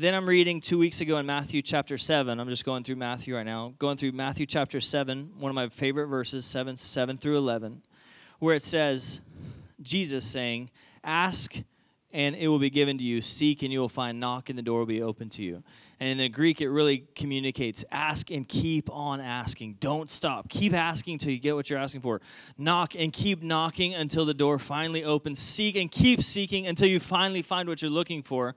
Then I'm reading 2 weeks ago in Matthew chapter 7. I'm just going through Matthew right now. Going through Matthew chapter 7, one of my favorite verses, 7 through 11, where it says, Jesus saying, ask and it will be given to you. Seek and you will find. Knock and the door will be open to you. And in the Greek, it really communicates ask and keep on asking. Don't stop. Keep asking until you get what you're asking for. Knock and keep knocking until the door finally opens. Seek and keep seeking until you finally find what you're looking for.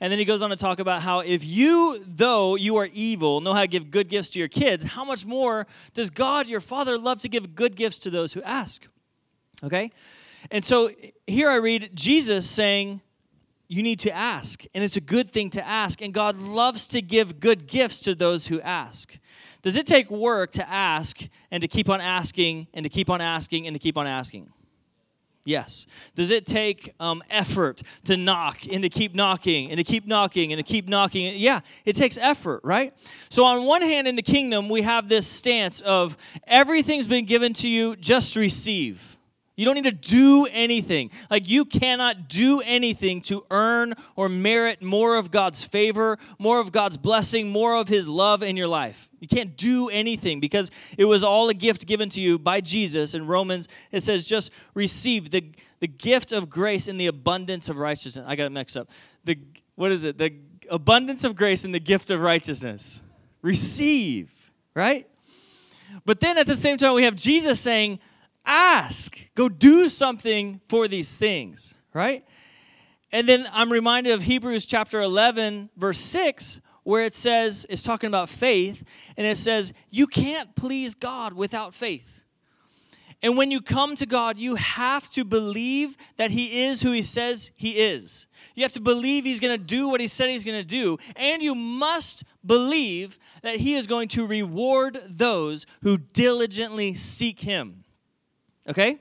And then he goes on to talk about how if you, though you are evil, know how to give good gifts to your kids, how much more does God, your Father, love to give good gifts to those who ask? Okay? And so here I read Jesus saying, you need to ask, and it's a good thing to ask, and God loves to give good gifts to those who ask. Does it take work to ask and to keep on asking and to keep on asking and to keep on asking? Yes. Does it take effort to knock and to keep knocking and to keep knocking and to keep knocking? Yeah, it takes effort, right? So on one hand in the kingdom, we have this stance of everything's been given to you, just receive. You don't need to do anything. Like you cannot do anything to earn or merit more of God's favor, more of God's blessing, more of his love in your life. You can't do anything because it was all a gift given to you by Jesus. In Romans, it says just receive the gift of grace and the abundance of righteousness. I got it mixed up. The abundance of grace and the gift of righteousness. Receive, right? But then at the same time, we have Jesus saying, ask, go do something for these things, right? And then I'm reminded of Hebrews chapter 11, verse 6, where it says, it's talking about faith, and it says, you can't please God without faith. And when you come to God, you have to believe that he is who he says he is. You have to believe he's going to do what he said he's going to do, and you must believe that he is going to reward those who diligently seek him. Okay?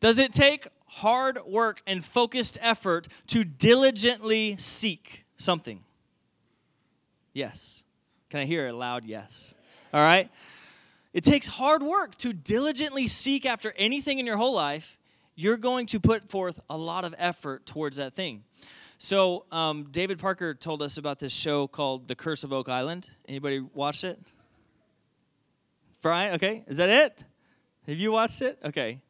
Does it take hard work and focused effort to diligently seek something? Yes. Can I hear a loud yes? All right? It takes hard work to diligently seek after anything in your whole life. You're going to put forth a lot of effort towards that thing. So David Parker told us about this show called The Curse of Oak Island. Anybody watched it? Brian? Okay. Is that it? Have you watched it? Okay.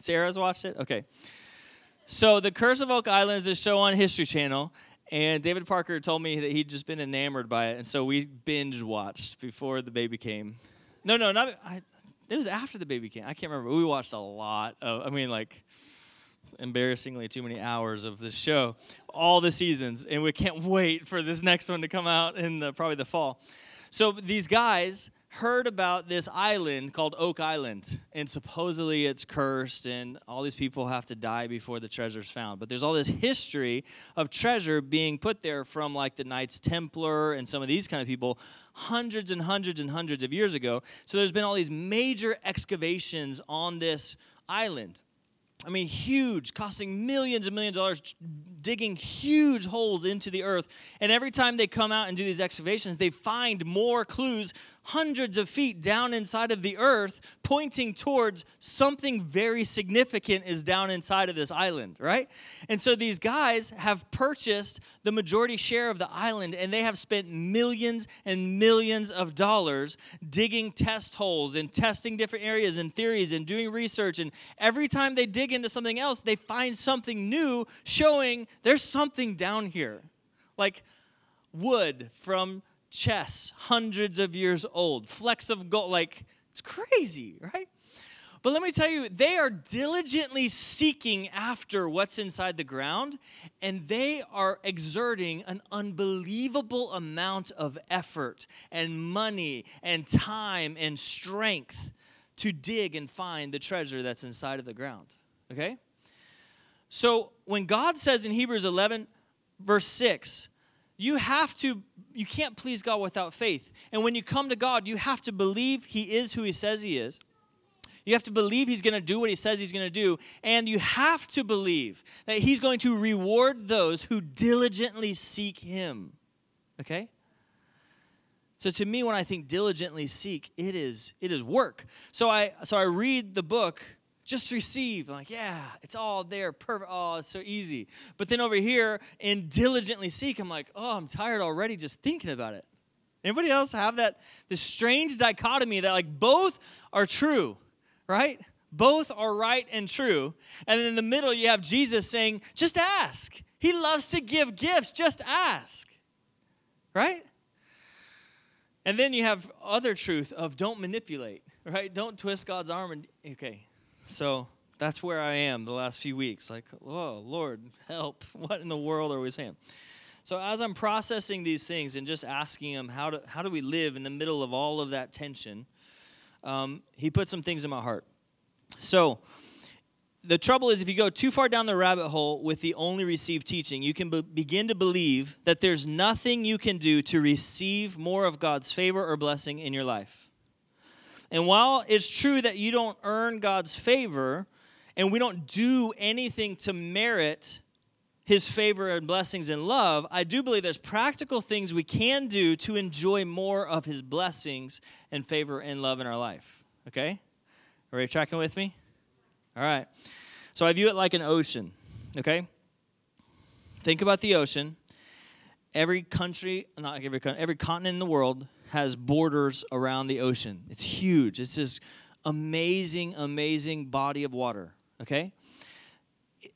Sarah's watched it? Okay. So The Curse of Oak Island is a show on History Channel, and David Parker told me that he'd just been enamored by it, and so we binge-watched before the baby came. It was after the baby came. I can't remember. We watched a lot of, embarrassingly too many hours of this show, all the seasons, and we can't wait for this next one to come out in probably the fall. So these guys heard about this island called Oak Island, and supposedly it's cursed, and all these people have to die before the treasure's found. But there's all this history of treasure being put there from like the Knights Templar and some of these kind of people hundreds and hundreds and hundreds of years ago. So there's been all these major excavations on this island. I mean, huge, costing millions and millions of dollars, digging huge holes into the earth. And every time they come out and do these excavations, they find more clues hundreds of feet down inside of the earth, pointing towards something very significant is down inside of this island, right? And so these guys have purchased the majority share of the island, and they have spent millions and millions of dollars digging test holes and testing different areas and theories and doing research. And every time they dig into something else, they find something new showing there's something down here, like wood from chess, hundreds of years old, flecks of gold, like it's crazy, right? But let me tell you, they are diligently seeking after what's inside the ground, and they are exerting an unbelievable amount of effort and money and time and strength to dig and find the treasure that's inside of the ground, okay? So when God says in Hebrews 11, verse 6, you can't please God without faith. And when you come to God, you have to believe he is who he says he is. You have to believe he's going to do what he says he's going to do. And you have to believe that he's going to reward those who diligently seek him. Okay? So to me, when I think diligently seek, it is work. So I read the book just receive. I'm like, yeah, it's all there. Perfect. Oh, it's so easy. But then over here in diligently seek, I'm like, oh, I'm tired already just thinking about it. Anybody else have that, this strange dichotomy that like both are true, right? Both are right and true. And then in the middle, you have Jesus saying, just ask. He loves to give gifts. Just ask, right? And then you have other truth of don't manipulate, right? Don't twist God's arm. And okay, so that's where I am the last few weeks. Like, oh, Lord, help. What in the world are we saying? So as I'm processing these things and just asking him, how do we live in the middle of all of that tension, he put some things in my heart. So the trouble is if you go too far down the rabbit hole with the only received teaching, you can begin to believe that there's nothing you can do to receive more of God's favor or blessing in your life. And while it's true that you don't earn God's favor and we don't do anything to merit his favor and blessings and love, I do believe there's practical things we can do to enjoy more of his blessings and favor and love in our life. Okay? Are you tracking with me? All right. So I view it like an ocean, okay? Think about the ocean. Every country, not every country, every continent in the world has borders around the ocean. It's huge. It's this amazing, amazing body of water, okay?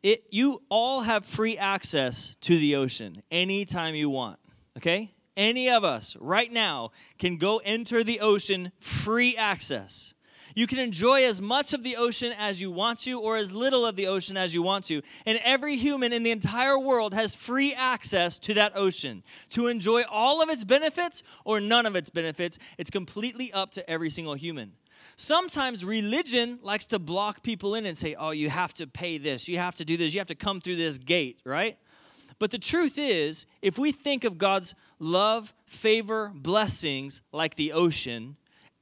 You all have free access to the ocean anytime you want, okay? Any of us right now can go enter the ocean, free access. You can enjoy as much of the ocean as you want to or as little of the ocean as you want to. And every human in the entire world has free access to that ocean to enjoy all of its benefits or none of its benefits. It's completely up to every single human. Sometimes religion likes to block people in and say, oh, you have to pay this, you have to do this, you have to come through this gate, right? But the truth is, if we think of God's love, favor, blessings like the ocean,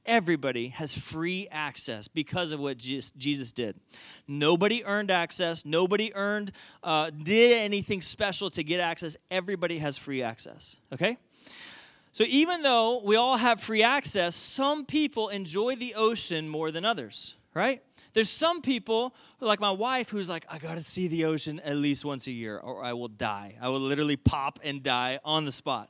everybody has free access because of what Jesus did. Nobody earned access. Nobody earned, did anything special to get access. Everybody has free access, okay? So even though we all have free access, some people enjoy the ocean more than others, right? There's some people, like my wife, who's like, I got to see the ocean at least once a year or I will die. I will literally pop and die on the spot.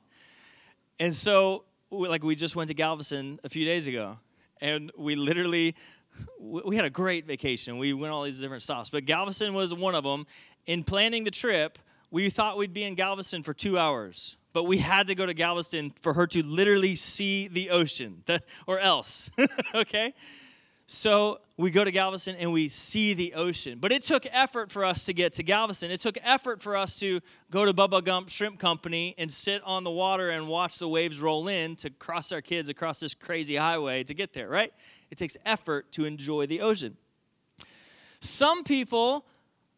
And so like we just went to Galveston a few days ago, and we had a great vacation. We went all these different stops, but Galveston was one of them. In planning the trip, we thought we'd be in Galveston for 2 hours, but we had to go to Galveston for her to literally see the ocean, or else, okay? So we go to Galveston, and we see the ocean. But it took effort for us to get to Galveston. It took effort for us to go to Bubba Gump Shrimp Company and sit on the water and watch the waves roll in to cross our kids across this crazy highway to get there, right? It takes effort to enjoy the ocean. Some people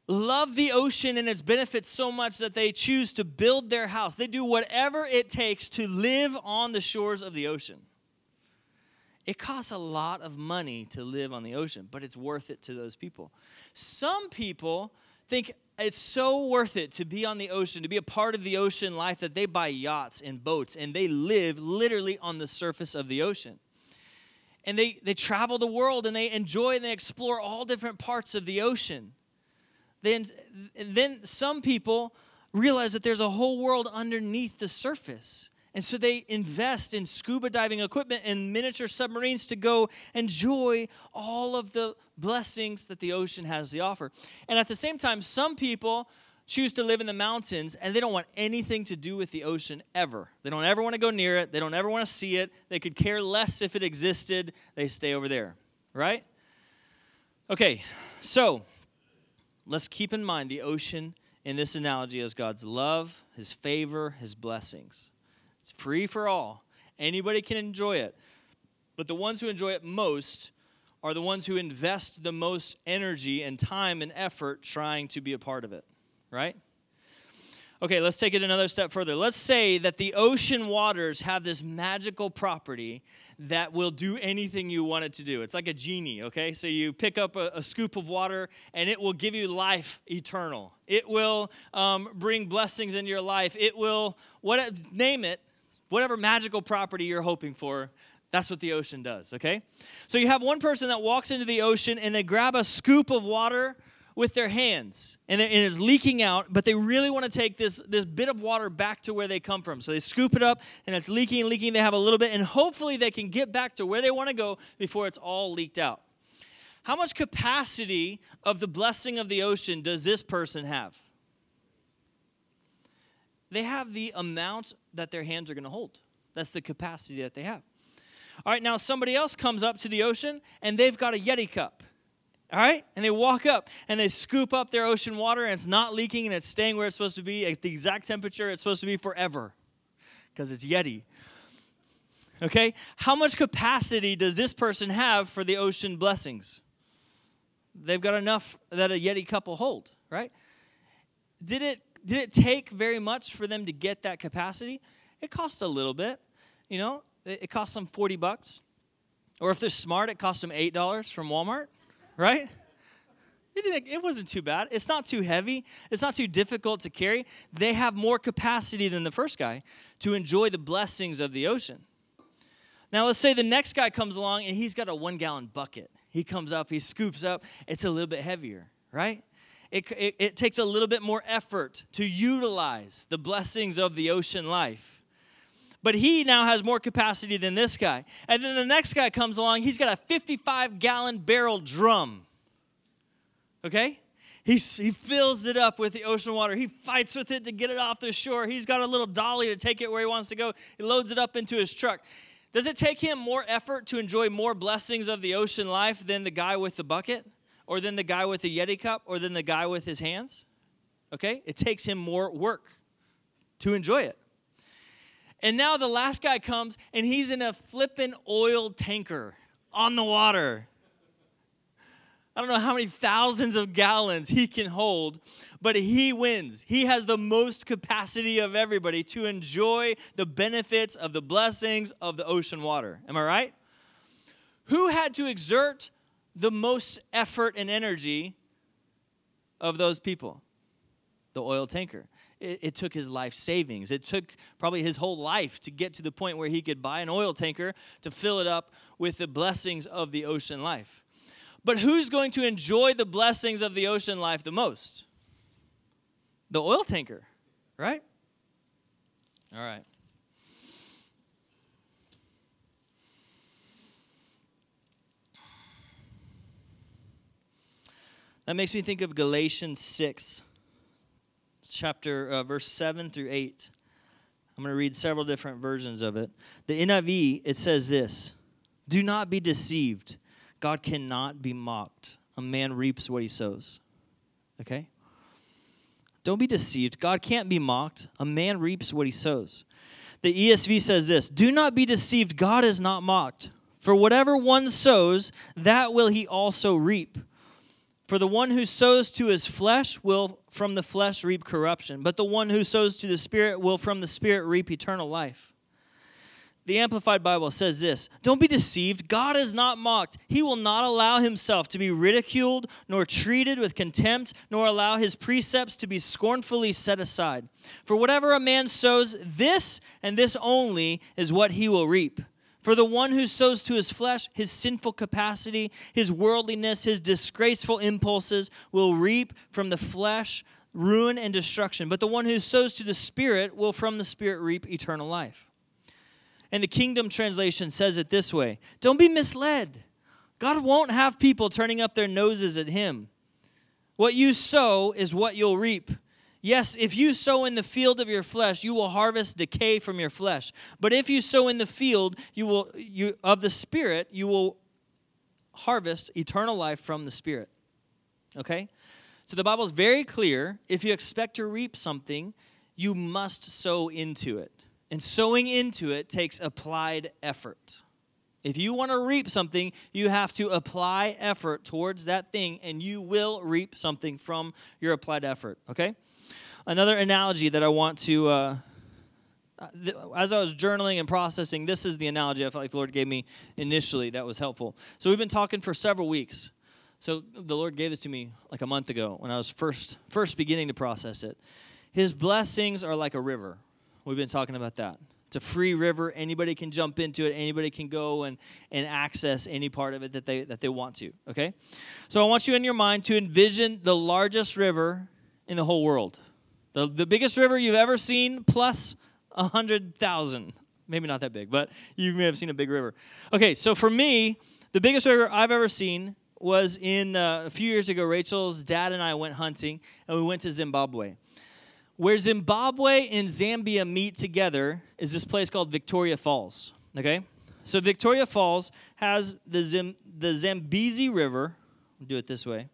love the ocean and its benefits so much that they choose to build their house. They do whatever it takes to live on the shores of the ocean. It costs a lot of money to live on the ocean, but it's worth it to those people. Some people think it's so worth it to be on the ocean, to be a part of the ocean life, that they buy yachts and boats, and they live literally on the surface of the ocean. And they travel the world, and they enjoy and they explore all different parts of the ocean. Then some people realize that there's a whole world underneath the surface. And so they invest in scuba diving equipment and miniature submarines to go enjoy all of the blessings that the ocean has to offer. And at the same time, some people choose to live in the mountains, and they don't want anything to do with the ocean ever. They don't ever want to go near it. They don't ever want to see it. They could care less if it existed. They stay over there, right? Okay, so let's keep in mind the ocean in this analogy as God's love, his favor, his blessings. It's free for all. Anybody can enjoy it. But the ones who enjoy it most are the ones who invest the most energy and time and effort trying to be a part of it, right? Okay, let's take it another step further. Let's say that the ocean waters have this magical property that will do anything you want it to do. It's like a genie, okay? So you pick up a scoop of water, and it will give you life eternal. It will bring blessings into your life. It will, name it. Whatever magical property you're hoping for, That's what the ocean does, okay? So you have one person that walks into the ocean and they grab a scoop of water with their hands, and it's leaking out, but they really want to take this bit of water back to where they come from. So they scoop it up, and it's leaking and leaking. They have a little bit, and hopefully they can get back to where they want to go before it's all leaked out. How much capacity of the blessing of the ocean does this person have? They have the amount that their hands are going to hold. That's the capacity that they have. All right, now somebody else comes up to the ocean, and they've got a Yeti cup. All right? And they walk up, and they scoop up their ocean water, and it's not leaking, and it's staying where it's supposed to be at the exact temperature it's supposed to be forever because it's Yeti. Okay? How much capacity does this person have for the ocean blessings? They've got enough that a Yeti cup will hold, right? Did it take very much for them to get that capacity? It cost a little bit, you know? It cost them $40. Or if they're smart, it cost them $8 from Walmart. Right? It wasn't too bad. It's not too heavy. It's not too difficult to carry. They have more capacity than the first guy to enjoy the blessings of the ocean. Now, let's say the next guy comes along, and he's got a 1-gallon bucket. He comes up. He scoops up. It's a little bit heavier, right? It takes a little bit more effort to utilize the blessings of the ocean life. But he now has more capacity than this guy. And then the next guy comes along. He's got a 55-gallon barrel drum. Okay? He fills it up with the ocean water. He fights with it to get it off the shore. He's got a little dolly to take it where he wants to go. He loads it up into his truck. Does it take him more effort to enjoy more blessings of the ocean life than the guy with the bucket? Or than the guy with the Yeti cup? Or than the guy with his hands? Okay? It takes him more work to enjoy it. And now the last guy comes, and he's in a flippin' oil tanker on the water. I don't know how many thousands of gallons he can hold, but he wins. He has the most capacity of everybody to enjoy the benefits of the blessings of the ocean water. Am I right? Who had to exert the most effort and energy of those people? The oil tanker. It took his life savings. It took probably his whole life to get to the point where he could buy an oil tanker to fill it up with the blessings of the ocean life. But who's going to enjoy the blessings of the ocean life the most? The oil tanker, right? All right. That makes me think of Galatians 6. Chapter verse 7 through 8. I'm going to read several different versions of it. The NIV, it says this: "Do not be deceived. God cannot be mocked. A man reaps what he sows." Okay? Don't be deceived. God can't be mocked. A man reaps what he sows. The ESV says this: "Do not be deceived. God is not mocked. For whatever one sows, that will he also reap. For the one who sows to his flesh will from the flesh reap corruption, but the one who sows to the Spirit will from the Spirit reap eternal life." The Amplified Bible says this: "Don't be deceived. God is not mocked. He will not allow himself to be ridiculed, nor treated with contempt, nor allow his precepts to be scornfully set aside. For whatever a man sows, this and this only is what he will reap. For the one who sows to his flesh, his sinful capacity, his worldliness, his disgraceful impulses will reap from the flesh ruin and destruction. But the one who sows to the Spirit will from the Spirit reap eternal life." And the Kingdom Translation says it this way: "Don't be misled. God won't have people turning up their noses at him. What you sow is what you'll reap. Yes, if you sow in the field of your flesh, you will harvest decay from your flesh. But if you sow in the field of the Spirit, you will harvest eternal life from the Spirit." Okay? So the Bible is very clear. If you expect to reap something, you must sow into it. And sowing into it takes applied effort. If you want to reap something, you have to apply effort towards that thing, and you will reap something from your applied effort. Okay? Another analogy that I want to, as I was journaling and processing, this is the analogy I felt like the Lord gave me initially that was helpful. So we've been talking for several weeks. So the Lord gave this to me like a month ago when I was first beginning to process it. His blessings are like a river. We've been talking about that. It's a free river. Anybody can jump into it. Anybody can go and access any part of it that they want to, okay? So I want you in your mind to envision the largest river in the whole world. The biggest river you've ever seen plus 100,000. Maybe not that big, but you may have seen a big river. Okay, so for me, the biggest river I've ever seen was a few years ago, Rachel's dad and I went hunting, and we went to Zimbabwe. Where Zimbabwe and Zambia meet together is this place called Victoria Falls, okay? So Victoria Falls has the Zambezi River, I'll do it this way,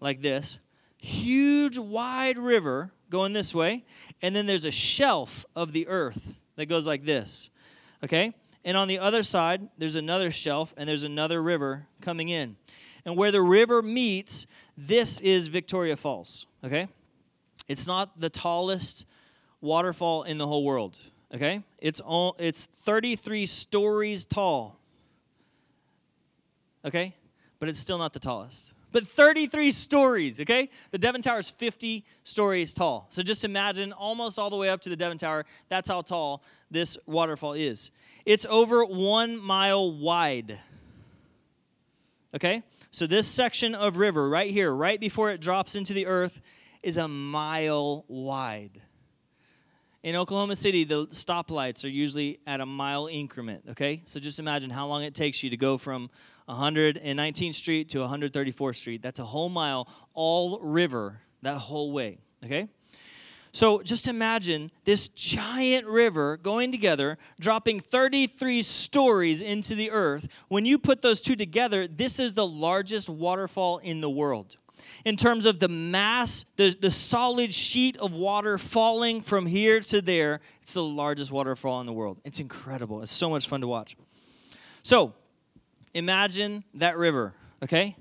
like this, huge, wide river going this way, and then there's a shelf of the earth that goes like this, okay? And on the other side, there's another shelf, and there's another river coming in. And where the river meets, this is Victoria Falls, okay? It's not the tallest waterfall in the whole world, okay? It's 33 stories tall, okay? But it's still not the tallest. But 33 stories, okay? The Devon Tower is 50 stories tall. So just imagine almost all the way up to the Devon Tower. That's how tall this waterfall is. It's over 1 mile wide, okay? So this section of river right here, right before it drops into the earth, is a mile wide. In Oklahoma City, the stoplights are usually at a mile increment, okay? So just imagine how long it takes you to go from 119th Street to 134th Street. That's a whole mile, all river, that whole way, okay? So just imagine this giant river going together, dropping 33 stories into the earth. When you put those two together, this is the largest waterfall in the world. In terms of the mass, the solid sheet of water falling from here to there, it's the largest waterfall in the world. It's incredible. It's so much fun to watch. So imagine that river, okay?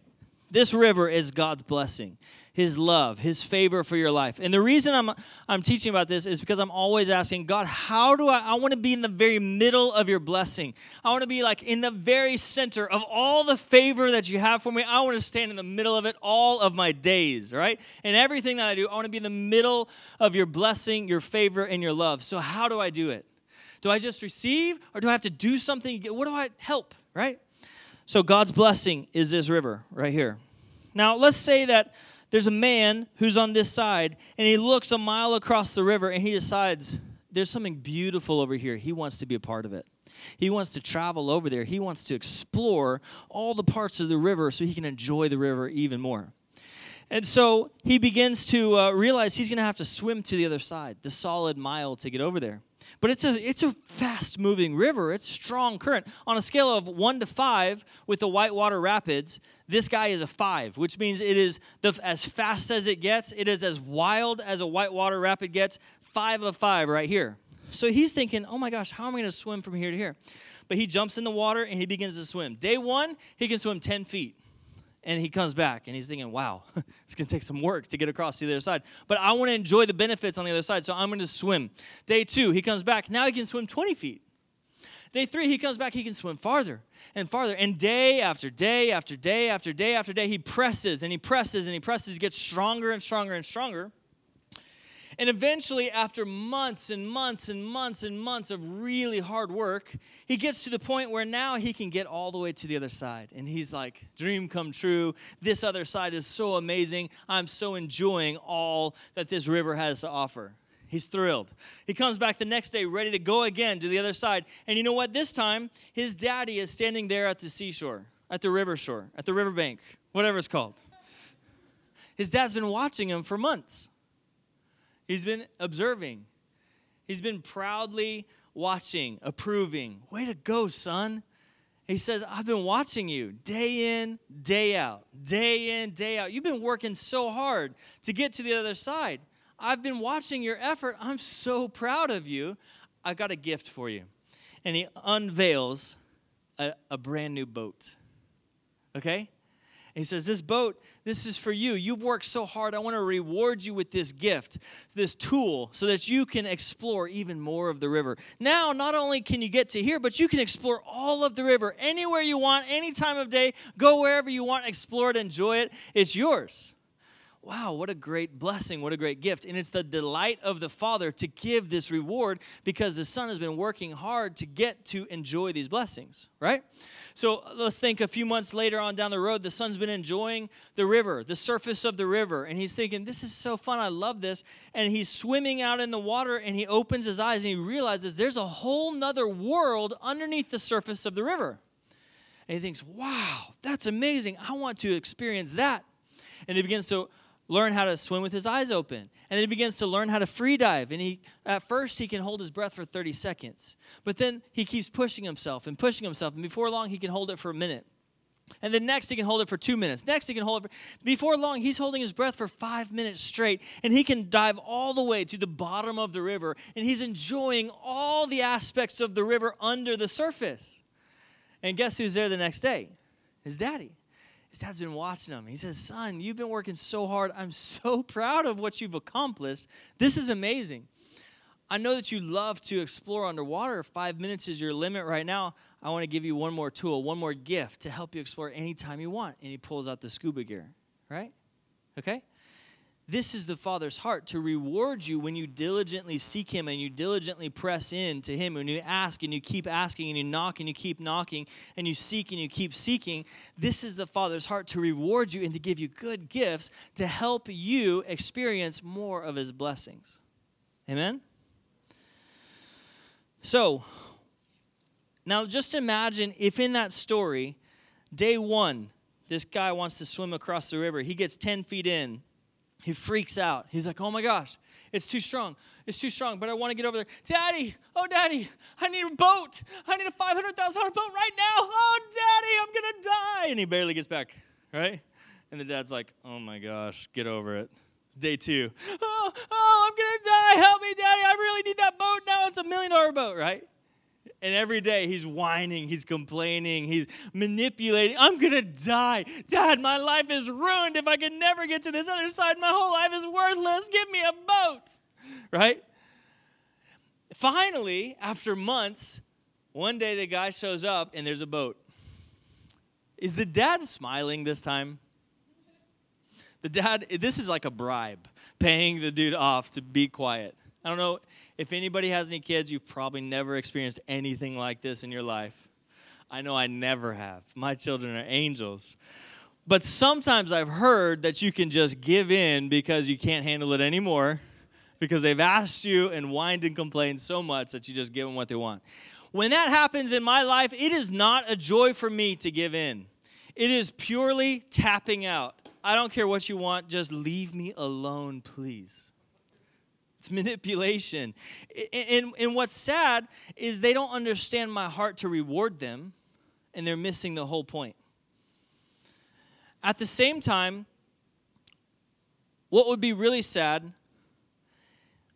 This river is God's blessing, his love, his favor for your life. And the reason I'm teaching about this is because I'm always asking, God, how do I want to be in the very middle of your blessing. I want to be like in the very center of all the favor that you have for me. I want to stand in the middle of it all of my days, right? And everything that I do, I want to be in the middle of your blessing, your favor, and your love. So how do I do it? Do I just receive or do I have to do something? What do I help, right? So God's blessing is this river right here. Now, let's say that there's a man who's on this side, and he looks a mile across the river, and he decides there's something beautiful over here. He wants to be a part of it. He wants to travel over there. He wants to explore all the parts of the river so he can enjoy the river even more. And so he begins to realize he's going to have to swim to the other side, the solid mile to get over there. But it's a fast-moving river. It's strong current. On a scale of 1 to 5 with the whitewater rapids, this guy is a 5, which means it is as fast as it gets. It is as wild as a whitewater rapid gets. 5 of 5 right here. So he's thinking, oh my gosh, how am I going to swim from here to here? But he jumps in the water and he begins to swim. Day 1, he can swim 10 feet. And he comes back, and he's thinking, wow, it's going to take some work to get across to the other side. But I want to enjoy the benefits on the other side, so I'm going to swim. Day 2, he comes back. Now he can swim 20 feet. Day 3, he comes back. He can swim farther and farther. And day after day after day after day after day, he presses, and he presses, and he presses. He gets stronger and stronger and stronger. And eventually, after months and months and months and months of really hard work, he gets to the point where now he can get all the way to the other side. And he's like, dream come true. This other side is so amazing. I'm so enjoying all that this river has to offer. He's thrilled. He comes back the next day ready to go again to the other side. And you know what? This time, his daddy is standing there at the seashore, at the river shore, at the riverbank, whatever it's called. His dad's been watching him for months. He's been observing. He's been proudly watching, approving. Way to go, son. He says, I've been watching you day in, day out, day in, day out. You've been working so hard to get to the other side. I've been watching your effort. I'm so proud of you. I've got a gift for you. And he unveils a brand new boat. Okay? He says, this boat, this is for you. You've worked so hard. I want to reward you with this gift, this tool, so that you can explore even more of the river. Now, not only can you get to here, but you can explore all of the river anywhere you want, any time of day. Go wherever you want, explore it, enjoy it. It's yours. wow, what a great blessing, what a great gift. And it's the delight of the Father to give this reward because the Son has been working hard to get to enjoy these blessings, right? So let's think a few months later on down the road, the Son's been enjoying the river, the surface of the river. And he's thinking, this is so fun, I love this. And he's swimming out in the water and he opens his eyes and he realizes there's a whole nother world underneath the surface of the river. And he thinks, wow, that's amazing. I want to experience that. And he begins to learn how to swim with his eyes open. And then he begins to learn how to free dive. And at first he can hold his breath for 30 seconds. But then he keeps pushing himself. And before long, he can hold it for a minute. And then next, he can hold it for 2 minutes. Next, he can hold it for... Before long, he's holding his breath for 5 minutes straight. And he can dive all the way to the bottom of the river. And he's enjoying all the aspects of the river under the surface. And guess who's there the next day? His daddy. His dad's been watching him. He says, son, you've been working so hard. I'm so proud of what you've accomplished. This is amazing. I know that you love to explore underwater. 5 minutes is your limit right now. I want to give you one more tool, one more gift to help you explore anytime you want. And he pulls out the scuba gear, right? Okay? This is the Father's heart, to reward you when you diligently seek Him and you diligently press in to Him, when you ask and you keep asking and you knock and you keep knocking and you seek and you keep seeking. This is the Father's heart to reward you and to give you good gifts to help you experience more of His blessings. Amen? So, now just imagine if in that story, day one, this guy wants to swim across the river. He gets 10 feet in. He freaks out. He's like, oh, my gosh, it's too strong. It's too strong, but I want to get over there. Daddy, oh, Daddy, I need a boat. I need a $500,000 boat right now. Oh, Daddy, I'm going to die. And he barely gets back, right? And the dad's like, oh, my gosh, get over it. Day two. Oh, I'm going to die. Help me, Daddy. I really need that boat now. It's $1 million boat, right? And every day he's whining, he's complaining, he's manipulating. I'm going to die. Dad, my life is ruined. If I can never get to this other side, my whole life is worthless. Give me a boat. Right? Finally, after months, one day the guy shows up and there's a boat. Is the dad smiling this time? The dad, this is like a bribe, paying the dude off to be quiet. I don't know. If anybody has any kids, you've probably never experienced anything like this in your life. I know I never have. My children are angels. But sometimes I've heard that you can just give in because you can't handle it anymore, because they've asked you and whined and complained so much that you just give them what they want. When that happens in my life, it is not a joy for me to give in. It is purely tapping out. I don't care what you want. Just leave me alone, please. It's manipulation. And what's sad is they don't understand my heart to reward them, and they're missing the whole point. At the same time, what would be really sad,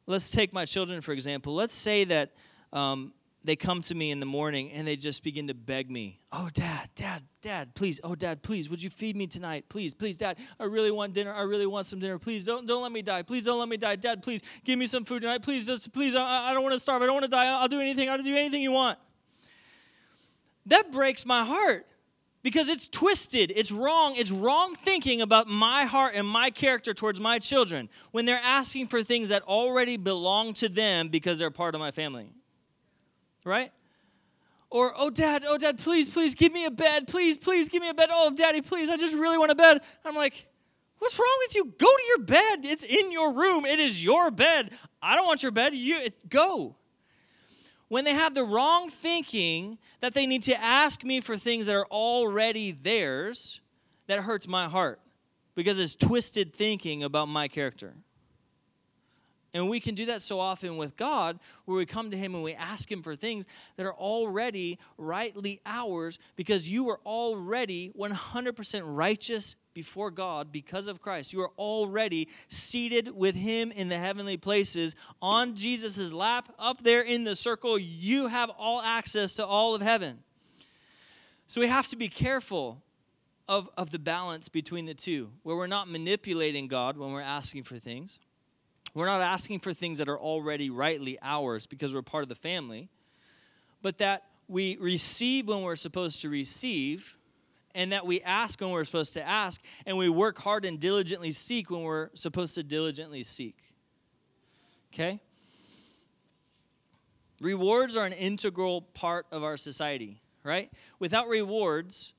let's take my children, for example. Let's say that they come to me in the morning, and they just begin to beg me. Oh, Dad, please. Oh, Dad, please. Would you feed me tonight? Please, Dad. I really want dinner. I really want some dinner. Please, don't let me die. Please, don't let me die. Dad, please, give me some food tonight. Please. I don't want to starve. I don't want to die. I'll do anything. I'll do anything you want. That breaks my heart because it's twisted. It's wrong. It's wrong thinking about my heart and my character towards my children when they're asking for things that already belong to them because they're part of my family. Right? Or, oh, Dad, please, give me a bed. Please, give me a bed. Oh, Daddy, please, I just really want a bed. I'm like, what's wrong with you? Go to your bed. It's in your room. It is your bed. I don't want your bed. Go. When they have the wrong thinking that they need to ask me for things that are already theirs, that hurts my heart because it's twisted thinking about my character. And we can do that so often with God, where we come to Him and we ask Him for things that are already rightly ours because you are already 100% righteous before God because of Christ. You are already seated with Him in the heavenly places on Jesus' lap, up there in the circle. You have all access to all of heaven. So we have to be careful of the balance between the two, where we're not manipulating God when we're asking for things. We're not asking for things that are already rightly ours because we're part of the family, but that we receive when we're supposed to receive and that we ask when we're supposed to ask, and we work hard and diligently seek when we're supposed to diligently seek. Okay? Rewards are an integral part of our society, right? Without rewards,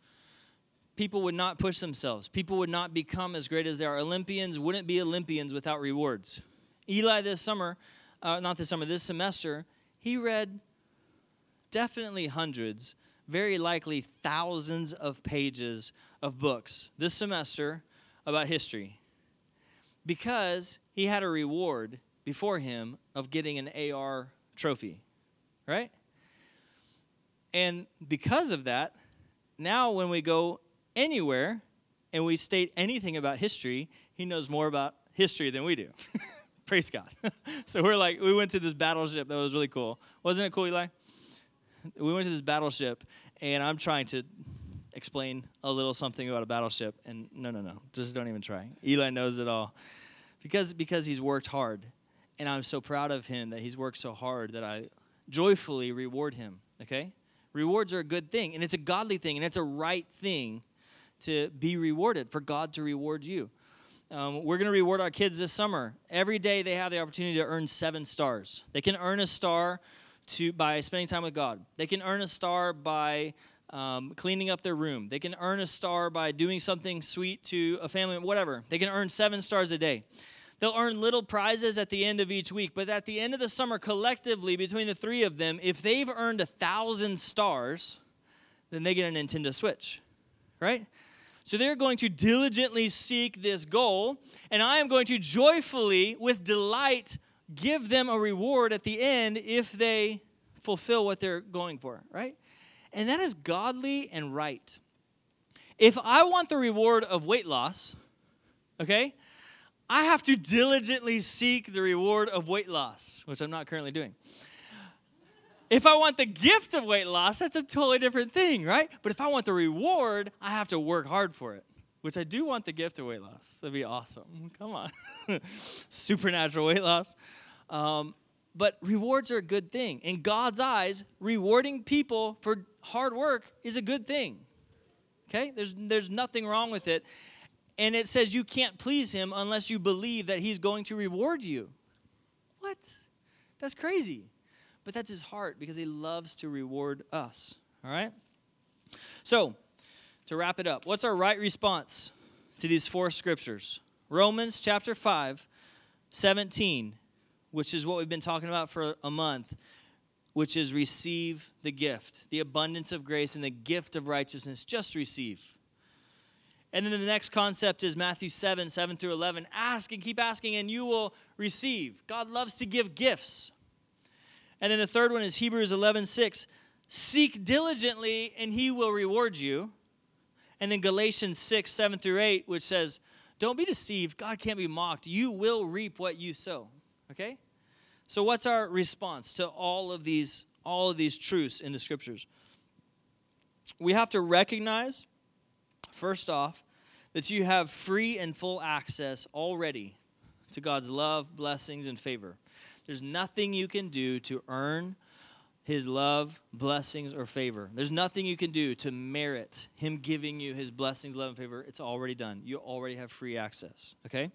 people would not push themselves. People would not become as great as they are. Olympians wouldn't be Olympians without rewards. Eli this semester, he read definitely hundreds, very likely thousands of pages of books this semester about history, because he had a reward before him of getting an AR trophy, right? And because of that, now when we go anywhere and we state anything about history, he knows more about history than we do. Praise God. So we went to this battleship that was really cool. Wasn't it cool, Eli? We went to this battleship, and I'm trying to explain a little something about a battleship, and no, just don't even try. Eli knows it all because he's worked hard, and I'm so proud of him that he's worked so hard that I joyfully reward him, okay? Rewards are a good thing, and it's a godly thing, and it's a right thing to be rewarded, for God to reward you. We're going to reward our kids this summer. Every day they have the opportunity to earn 7 stars. They can earn a star by spending time with God. They can earn a star by cleaning up their room. They can earn a star by doing something sweet to a family, whatever. They can earn 7 stars a day. They'll earn little prizes at the end of each week, but at the end of the summer, collectively, between the three of them, if they've earned 1,000 stars, then they get a Nintendo Switch, right? So they're going to diligently seek this goal, and I am going to joyfully, with delight, give them a reward at the end if they fulfill what they're going for, right? And that is godly and right. If I want the reward of weight loss, okay, I have to diligently seek the reward of weight loss, which I'm not currently doing. If I want the gift of weight loss, that's a totally different thing, right? But if I want the reward, I have to work hard for it. Which I do want the gift of weight loss. That'd be awesome. Come on. Supernatural weight loss. But rewards are a good thing. In God's eyes, rewarding people for hard work is a good thing. Okay? There's nothing wrong with it. And it says you can't please him unless you believe that he's going to reward you. What? That's crazy. But that's his heart, because he loves to reward us. All right? So, to wrap it up, what's our right response to these 4 scriptures? Romans chapter 5:17, which is what we've been talking about for a month, which is receive the gift, the abundance of grace and the gift of righteousness, just receive. And then the next concept is Matthew 7:7-11, ask and keep asking and you will receive. God loves to give gifts. And then the third one is Hebrews 11:6, seek diligently and he will reward you. And then Galatians 6:7-8, which says, don't be deceived. God can't be mocked. You will reap what you sow. Okay? So what's our response to all of these truths in the scriptures? We have to recognize, first off, that you have free and full access already to God's love, blessings, and favor. There's nothing you can do to earn his love, blessings, or favor. There's nothing you can do to merit him giving you his blessings, love, and favor. It's already done. You already have free access, okay?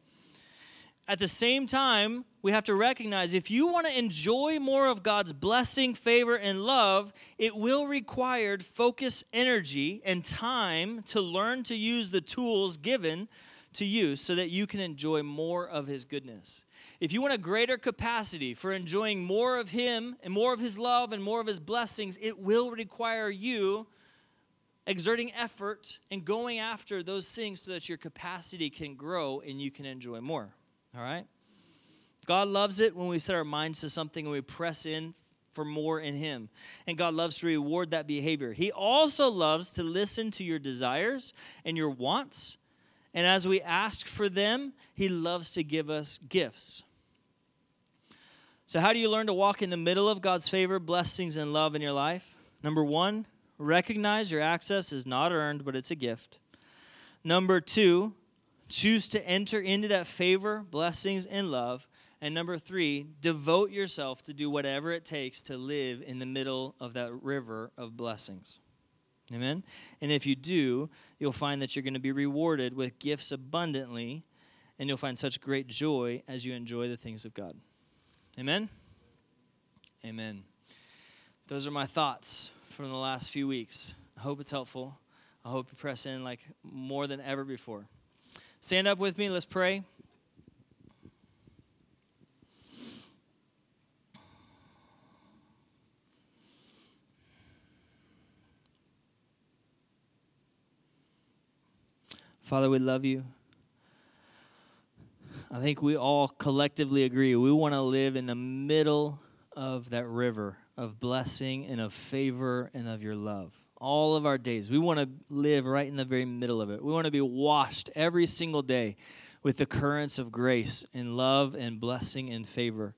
At the same time, we have to recognize if you want to enjoy more of God's blessing, favor, and love, it will require focus, energy, and time to learn to use the tools given to you so that you can enjoy more of his goodness. If you want a greater capacity for enjoying more of him and more of his love and more of his blessings, it will require you exerting effort and going after those things so that your capacity can grow and you can enjoy more. All right? God loves it when we set our minds to something and we press in for more in him. And God loves to reward that behavior. He also loves to listen to your desires and your wants. And as we ask for them, he loves to give us gifts. So how do you learn to walk in the middle of God's favor, blessings, and love in your life? Number 1, recognize your access is not earned, but it's a gift. Number 2, choose to enter into that favor, blessings, and love. And number 3, devote yourself to do whatever it takes to live in the middle of that river of blessings. Amen? And if you do, you'll find that you're going to be rewarded with gifts abundantly, and you'll find such great joy as you enjoy the things of God. Amen? Amen. Those are my thoughts from the last few weeks. I hope it's helpful. I hope you press in like more than ever before. Stand up with me. Let's pray. Father, we love you. I think we all collectively agree we want to live in the middle of that river of blessing and of favor and of your love. All of our days, we want to live right in the very middle of it. We want to be washed every single day with the currents of grace and love and blessing and favor.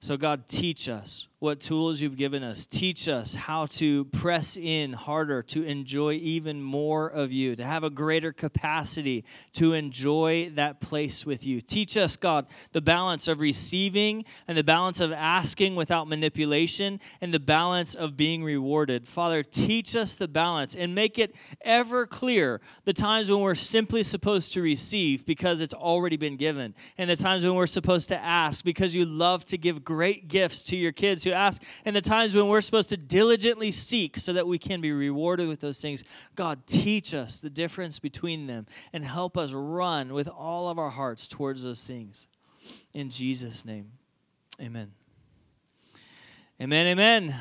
So God, teach us what tools you've given us. Teach us how to press in harder, to enjoy even more of you, to have a greater capacity to enjoy that place with you. Teach us, God, the balance of receiving and the balance of asking without manipulation and the balance of being rewarded. Father, teach us the balance and make it ever clear the times when we're simply supposed to receive because it's already been given, and the times when we're supposed to ask because you love to give great gifts to your kids who ask, and the times when we're supposed to diligently seek so that we can be rewarded with those things. God, teach us the difference between them and help us run with all of our hearts towards those things. In Jesus' name, amen. Amen, amen.